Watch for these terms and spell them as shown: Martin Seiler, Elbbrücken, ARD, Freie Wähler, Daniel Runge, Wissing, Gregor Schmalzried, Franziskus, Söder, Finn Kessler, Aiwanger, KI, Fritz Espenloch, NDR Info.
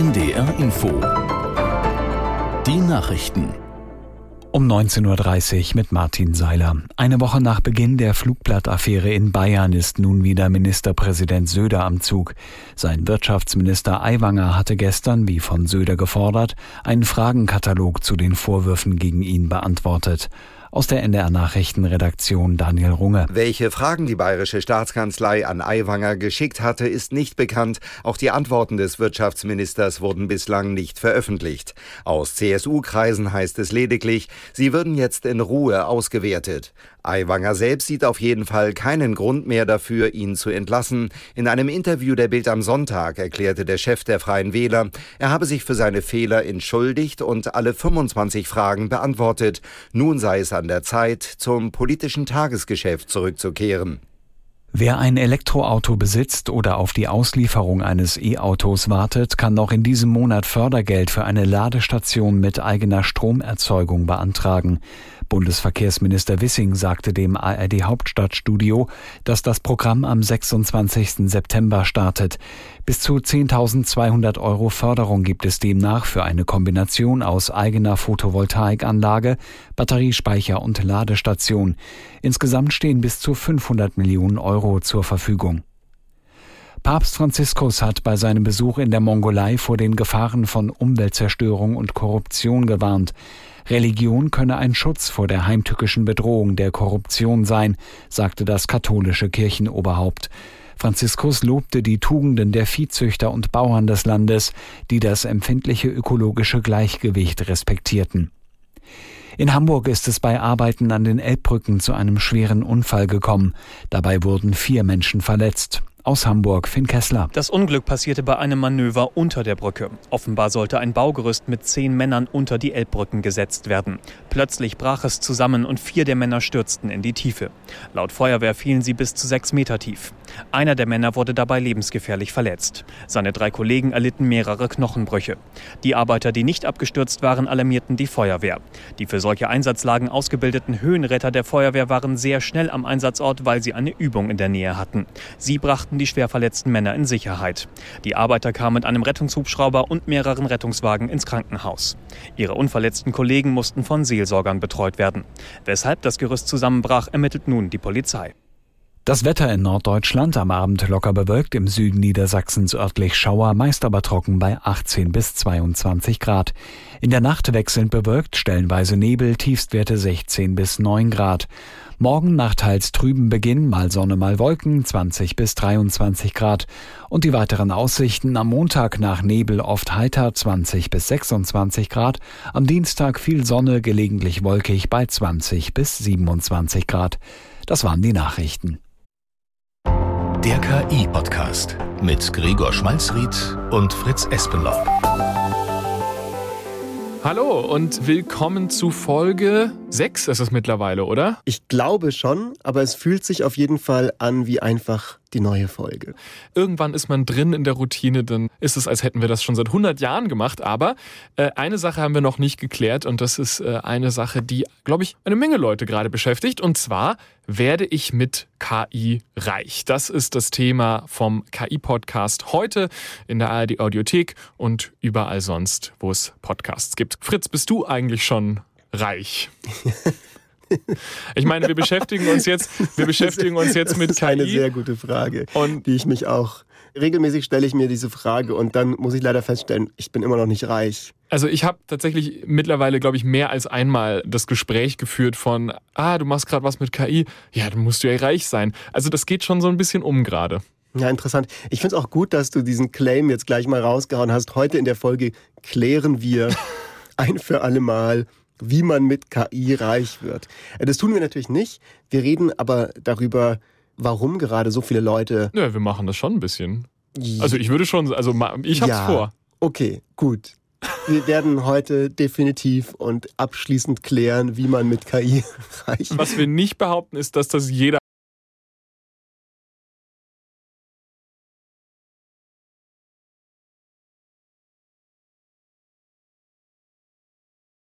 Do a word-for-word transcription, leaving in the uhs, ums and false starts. N D R Info. Die Nachrichten. Um neunzehn Uhr dreißig mit Martin Seiler. Eine Woche nach Beginn der Flugblattaffäre in Bayern ist nun wieder Ministerpräsident Söder am Zug. Sein Wirtschaftsminister Aiwanger hatte gestern, wie von Söder gefordert, einen Fragenkatalog zu den Vorwürfen gegen ihn beantwortet. Aus der N D R Nachrichtenredaktion Daniel Runge. Welche Fragen die bayerische Staatskanzlei an Aiwanger geschickt hatte, ist nicht bekannt. Auch die Antworten des Wirtschaftsministers wurden bislang nicht veröffentlicht. Aus C S U-Kreisen heißt es lediglich, sie würden jetzt in Ruhe ausgewertet. Aiwanger selbst sieht auf jeden Fall keinen Grund mehr dafür, ihn zu entlassen. In einem Interview der Bild am Sonntag erklärte der Chef der Freien Wähler, er habe sich für seine Fehler entschuldigt und alle fünfundzwanzig Fragen beantwortet. Nun sei es an der Zeit, zum politischen Tagesgeschäft zurückzukehren. Wer ein Elektroauto besitzt oder auf die Auslieferung eines E-Autos wartet, kann noch in diesem Monat Fördergeld für eine Ladestation mit eigener Stromerzeugung beantragen. Bundesverkehrsminister Wissing sagte dem A R D Hauptstadtstudio, dass das Programm am sechsundzwanzigsten September startet. Bis zu zehntausendzweihundert Euro Förderung gibt es demnach für eine Kombination aus eigener Photovoltaikanlage, Batteriespeicher und Ladestation. Insgesamt stehen bis zu fünfhundert Millionen Euro zur Verfügung. Papst Franziskus hat bei seinem Besuch in der Mongolei vor den Gefahren von Umweltzerstörung und Korruption gewarnt. Religion könne ein Schutz vor der heimtückischen Bedrohung der Korruption sein, sagte das katholische Kirchenoberhaupt. Franziskus lobte die Tugenden der Viehzüchter und Bauern des Landes, die das empfindliche ökologische Gleichgewicht respektierten. In Hamburg ist es bei Arbeiten an den Elbbrücken zu einem schweren Unfall gekommen. Dabei wurden vier Menschen verletzt. Aus Hamburg, Finn Kessler. Das Unglück passierte bei einem Manöver unter der Brücke. Offenbar sollte ein Baugerüst mit zehn Männern unter die Elbbrücken gesetzt werden. Plötzlich brach es zusammen und vier der Männer stürzten in die Tiefe. Laut Feuerwehr fielen sie bis zu sechs Meter tief. Einer der Männer wurde dabei lebensgefährlich verletzt. Seine drei Kollegen erlitten mehrere Knochenbrüche. Die Arbeiter, die nicht abgestürzt waren, alarmierten die Feuerwehr. Die für solche Einsatzlagen ausgebildeten Höhenretter der Feuerwehr waren sehr schnell am Einsatzort, weil sie eine Übung in der Nähe hatten. Sie brachten die schwer verletzten Männer in Sicherheit. Die Arbeiter kamen mit einem Rettungshubschrauber und mehreren Rettungswagen ins Krankenhaus. Ihre unverletzten Kollegen mussten von Seelsorgern betreut werden. Weshalb das Gerüst zusammenbrach, ermittelt nun die Polizei. Das Wetter in Norddeutschland: am Abend locker bewölkt, im Süden Niedersachsens örtlich Schauer, meist aber trocken bei achtzehn bis zweiundzwanzig Grad. In der Nacht wechselnd bewölkt, stellenweise Nebel, Tiefstwerte sechzehn bis neun Grad. Morgen nach teils trüben Beginn, mal Sonne, mal Wolken, zwanzig bis dreiundzwanzig Grad. Und die weiteren Aussichten: am Montag nach Nebel oft heiter, zwanzig bis sechsundzwanzig Grad. Am Dienstag viel Sonne, gelegentlich wolkig bei zwanzig bis siebenundzwanzig Grad. Das waren die Nachrichten. Der K I-Podcast mit Gregor Schmalzried und Fritz Espenloch. Hallo und willkommen zu Folge sechs ist es mittlerweile, oder? Ich glaube schon, aber es fühlt sich auf jeden Fall an wie einfach die neue Folge. Irgendwann ist man drin in der Routine, dann ist es, als hätten wir das schon seit hundert Jahren gemacht. Aber äh, eine Sache haben wir noch nicht geklärt und das ist äh, eine Sache, die, glaube ich, eine Menge Leute gerade beschäftigt. Und zwar: Werde ich mit K I reich? Das ist das Thema vom K I-Podcast heute in der A R D Audiothek und überall sonst, wo es Podcasts gibt. Fritz, bist du eigentlich schon reich? Ich meine, wir beschäftigen uns jetzt, wir beschäftigen uns jetzt mit K I. Das ist eine sehr gute Frage, und die ich mich auch... Regelmäßig stelle ich mir diese Frage und dann muss ich leider feststellen, ich bin immer noch nicht reich. Also ich habe tatsächlich mittlerweile, glaube ich, mehr als einmal das Gespräch geführt von, ah, du machst gerade was mit K I, ja, dann musst du ja reich sein. Also das geht schon so ein bisschen um gerade. Ja, interessant. Ich finde es auch gut, dass du diesen Claim jetzt gleich mal rausgehauen hast. Heute in der Folge klären wir ein für alle Mal, wie man mit K I reich wird. Das tun wir natürlich nicht. Wir reden aber darüber, warum gerade so viele Leute... Ja, wir machen das schon ein bisschen. Also ich würde schon... Also ich hab's ja vor. Okay, gut. Wir werden heute definitiv und abschließend klären, wie man mit K I reich wird. Was wir nicht behaupten, ist, dass das jeder